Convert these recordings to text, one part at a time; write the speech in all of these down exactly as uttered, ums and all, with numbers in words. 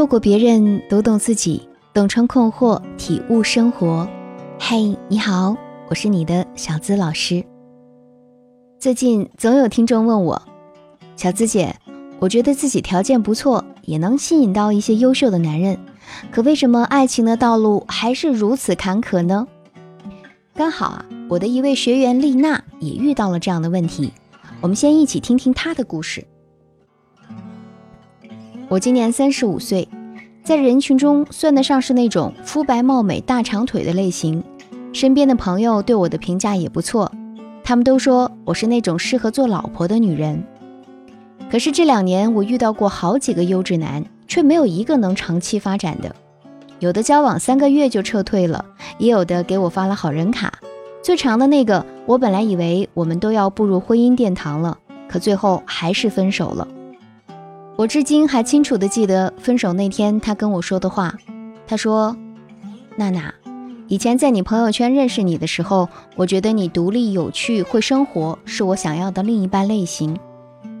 透过别人读懂自己，懂穿困惑，体悟生活。嘿，你好，我是你的小资老师。最近总有听众问我，小资姐，我觉得自己条件不错，也能吸引到一些优秀的男人，可为什么爱情的道路还是如此坎坷呢？刚好啊，我的一位学员丽娜也遇到了这样的问题，我们先一起听听她的故事。我今年三十五岁，在人群中算得上是那种肤白貌美大长腿的类型，身边的朋友对我的评价也不错，他们都说我是那种适合做老婆的女人。可是这两年我遇到过好几个优质男，却没有一个能长期发展的，有的交往三个月就撤退了，也有的给我发了好人卡。最长的那个，我本来以为我们都要步入婚姻殿堂了，可最后还是分手了。我至今还清楚地记得分手那天他跟我说的话，他说，娜娜，以前在你朋友圈认识你的时候，我觉得你独立有趣会生活，是我想要的另一半类型。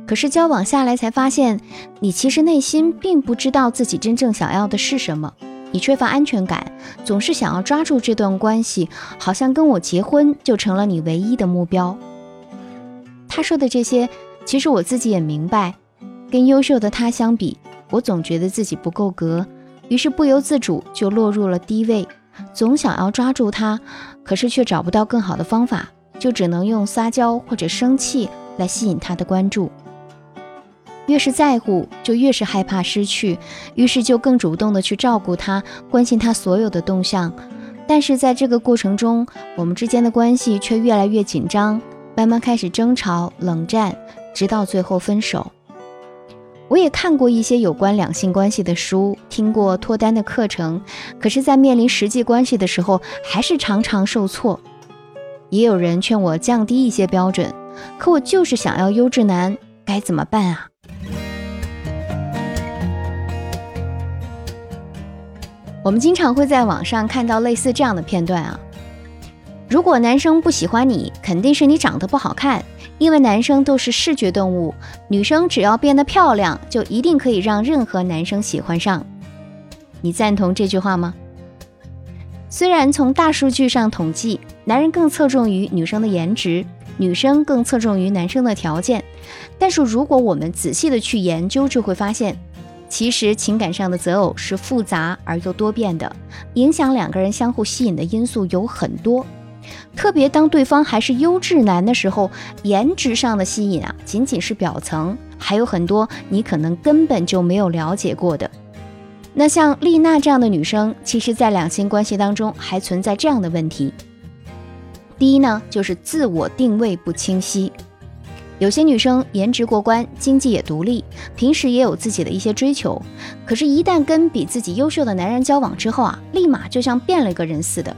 可是交往下来才发现，你其实内心并不知道自己真正想要的是什么，你缺乏安全感，总是想要抓住这段关系，好像跟我结婚就成了你唯一的目标。他说的这些，其实我自己也明白，跟优秀的他相比，我总觉得自己不够格，于是不由自主就落入了低位，总想要抓住他，可是却找不到更好的方法，就只能用撒娇或者生气来吸引他的关注。越是在乎，就越是害怕失去，于是就更主动地去照顾他，关心他所有的动向。但是在这个过程中，我们之间的关系却越来越紧张，慢慢开始争吵、冷战，直到最后分手。我也看过一些有关两性关系的书，听过脱单的课程，可是在面临实际关系的时候，还是常常受挫。也有人劝我降低一些标准，可我就是想要优质男，该怎么办啊？我们经常会在网上看到类似这样的片段啊，如果男生不喜欢你，肯定是你长得不好看，因为男生都是视觉动物，女生只要变得漂亮，就一定可以让任何男生喜欢上。你赞同这句话吗？虽然从大数据上统计，男人更侧重于女生的颜值，女生更侧重于男生的条件，但是如果我们仔细的去研究，就会发现其实情感上的择偶是复杂而又多变的，影响两个人相互吸引的因素有很多。特别当对方还是优质男的时候，颜值上的吸引啊，仅仅是表层，还有很多你可能根本就没有了解过的。那像丽娜这样的女生，其实在两性关系当中还存在这样的问题。第一呢，就是自我定位不清晰。有些女生颜值过关，经济也独立，平时也有自己的一些追求，可是一旦跟比自己优秀的男人交往之后啊，立马就像变了一个人似的。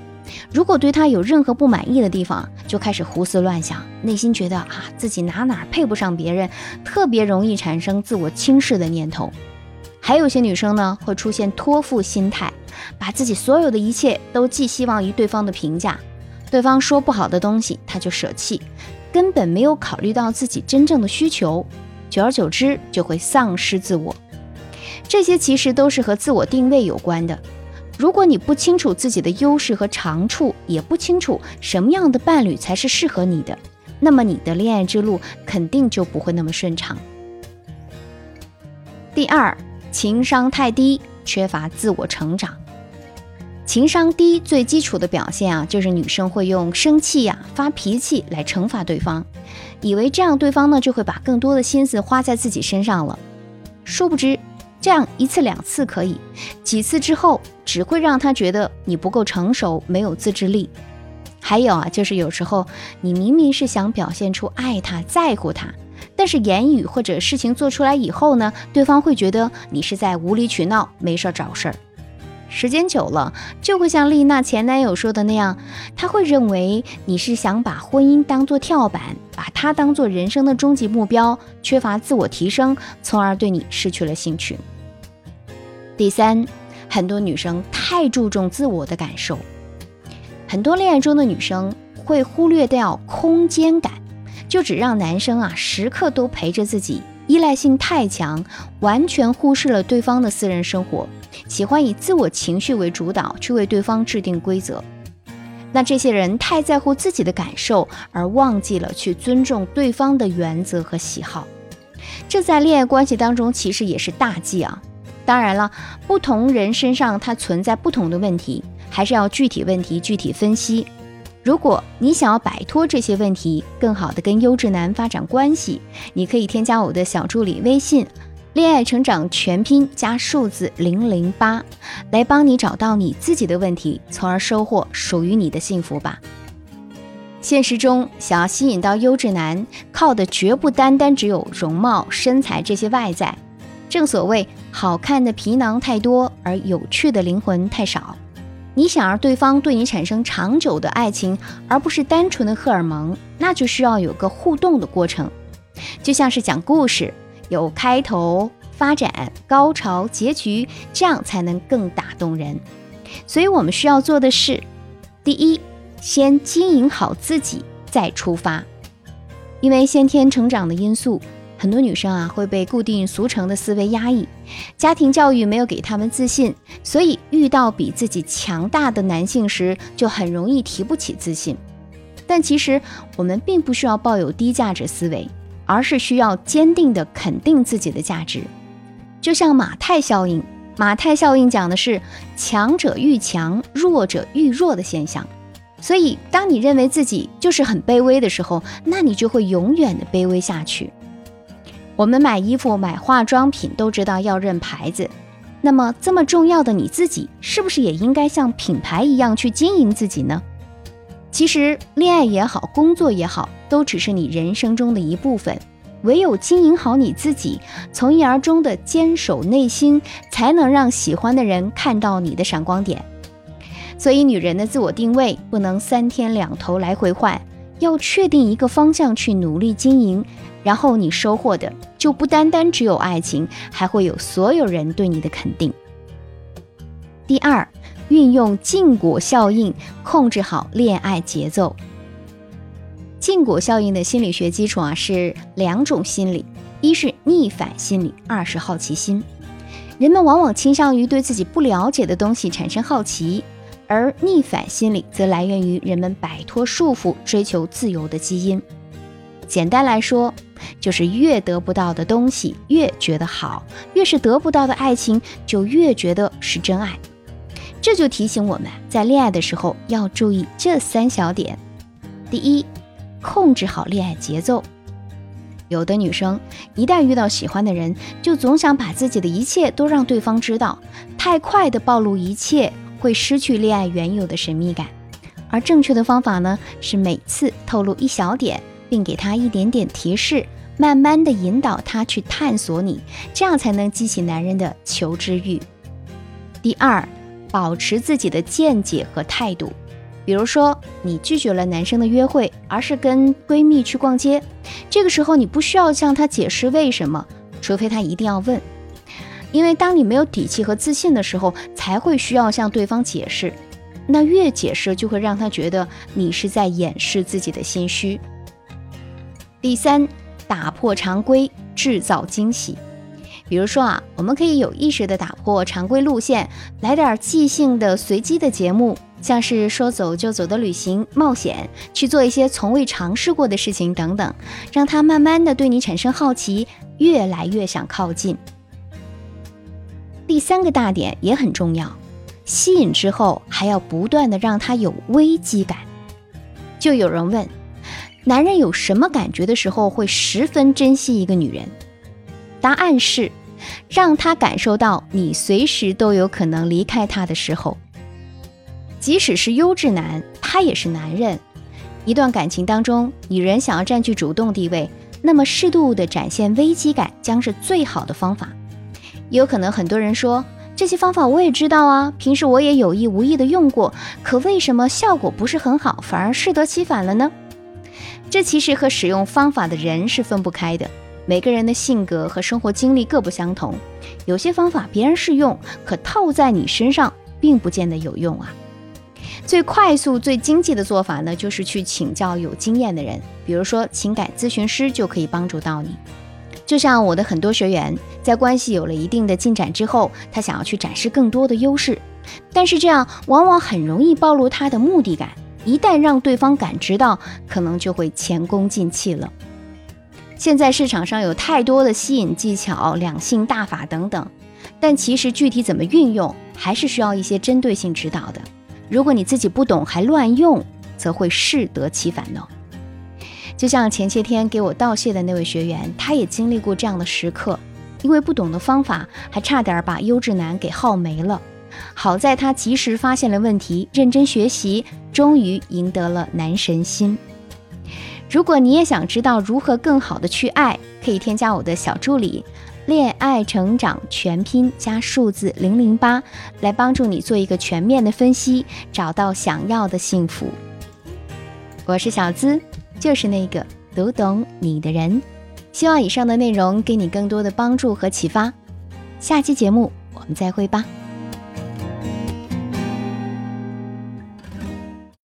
如果对他有任何不满意的地方，就开始胡思乱想，内心觉得啊自己哪哪配不上别人，特别容易产生自我轻视的念头。还有些女生呢，会出现托付心态，把自己所有的一切都寄希望于对方的评价，对方说不好的东西她就舍弃，根本没有考虑到自己真正的需求，久而久之就会丧失自我。这些其实都是和自我定位有关的。如果你不清楚自己的优势和长处，也不清楚什么样的伴侣才是适合你的，那么你的恋爱之路肯定就不会那么顺畅。第二，情商太低，缺乏自我成长。情商低最基础的表现啊，就是女生会用生气呀、发脾气来惩罚对方，以为这样对方呢就会把更多的心思花在自己身上了。殊不知，这样一次两次可以，几次之后只会让他觉得你不够成熟，没有自制力。还有啊，就是有时候你明明是想表现出爱他、在乎他，但是言语或者事情做出来以后呢，对方会觉得你是在无理取闹，没事找事儿。时间久了，就会像丽娜前男友说的那样，他会认为你是想把婚姻当作跳板，把它当作人生的终极目标，缺乏自我提升，从而对你失去了兴趣。第三，很多女生太注重自我的感受。很多恋爱中的女生会忽略掉空间感，就只让男生啊时刻都陪着自己，依赖性太强，完全忽视了对方的私人生活，喜欢以自我情绪为主导去为对方制定规则。那这些人太在乎自己的感受，而忘记了去尊重对方的原则和喜好。这在恋爱关系当中其实也是大忌啊。当然了，不同人身上它存在不同的问题，还是要具体问题具体分析。如果你想要摆脱这些问题，更好的跟优质男发展关系，你可以添加我的小助理微信恋爱成长全拼加数字零零八，来帮你找到你自己的问题，从而收获属于你的幸福吧。现实中想要吸引到优质男，靠的绝不单单只有容貌身材这些外在。正所谓好看的皮囊太多，而有趣的灵魂太少。你想让对方对你产生长久的爱情，而不是单纯的荷尔蒙，那就需要有个互动的过程。就像是讲故事，有开头、发展、高潮、结局，这样才能更打动人。所以我们需要做的是，第一，先经营好自己再出发。因为先天成长的因素，很多女生啊会被固定俗成的思维压抑，家庭教育没有给她们自信，所以遇到比自己强大的男性时就很容易提不起自信。但其实我们并不需要抱有低价值思维，而是需要坚定地肯定自己的价值。就像马太效应，马太效应讲的是强者愈强，弱者愈弱的现象。所以当你认为自己就是很卑微的时候，那你就会永远的卑微下去。我们买衣服买化妆品都知道要认牌子，那么这么重要的你自己，是不是也应该像品牌一样去经营自己呢？其实恋爱也好，工作也好，都只是你人生中的一部分，唯有经营好你自己，从一而终的坚守内心，才能让喜欢的人看到你的闪光点。所以女人的自我定位不能三天两头来回换，要确定一个方向去努力经营，然后你收获的就不单单只有爱情，还会有所有人对你的肯定。第二，运用禁果效应，控制好恋爱节奏。禁果效应的心理学基础啊是两种心理，一是逆反心理，二是好奇心。人们往往倾向于对自己不了解的东西产生好奇，而逆反心理则来源于人们摆脱束缚，追求自由的基因。简单来说，就是越得不到的东西越觉得好，越是得不到的爱情就越觉得是真爱。这就提醒我们在恋爱的时候要注意这三小点。第一，控制好恋爱节奏。有的女生一旦遇到喜欢的人，就总想把自己的一切都让对方知道，太快的暴露一切，会失去恋爱原有的神秘感。而正确的方法呢，是每次透露一小点，并给他一点点提示，慢慢的引导他去探索你，这样才能激起男人的求知欲。第二，保持自己的见解和态度。比如说，你拒绝了男生的约会，而是跟闺蜜去逛街，这个时候你不需要向他解释为什么，除非他一定要问。因为当你没有底气和自信的时候，才会需要向对方解释，那越解释就会让他觉得你是在掩饰自己的心虚。第三，打破常规，制造惊喜。比如说啊，我们可以有意识的打破常规路线，来点即兴的随机的节目，像是说走就走的旅行、冒险，去做一些从未尝试过的事情等等，让他慢慢的对你产生好奇，越来越想靠近。第三个大点也很重要，吸引之后还要不断的让他有危机感。就有人问，男人有什么感觉的时候会十分珍惜一个女人？答案是，让他感受到你随时都有可能离开他的时候。即使是优质男，他也是男人。一段感情当中，女人想要占据主动地位，那么适度的展现危机感将是最好的方法。也有可能很多人说，这些方法我也知道啊，平时我也有意无意的用过，可为什么效果不是很好，反而适得其反了呢？这其实和使用方法的人是分不开的，每个人的性格和生活经历各不相同，有些方法别人适用，可套在你身上并不见得有用啊。最快速最经济的做法呢，就是去请教有经验的人，比如说情感咨询师就可以帮助到你。就像我的很多学员，在关系有了一定的进展之后，他想要去展示更多的优势，但是这样往往很容易暴露他的目的感，一旦让对方感知到，可能就会前功尽弃了。现在市场上有太多的吸引技巧、两性大法等等，但其实具体怎么运用，还是需要一些针对性指导的。如果你自己不懂还乱用，则会适得其反呢。就像前些天给我道谢的那位学员，他也经历过这样的时刻，因为不懂的方法，还差点把优质男给耗没了。好在他及时发现了问题，认真学习，终于赢得了男神心。如果你也想知道如何更好的去爱，可以添加我的小助理恋爱成长全拼加数字零零八，来帮助你做一个全面的分析，找到想要的幸福。我是小资，就是那个读懂你的人。希望以上的内容给你更多的帮助和启发，下期节目我们再会吧。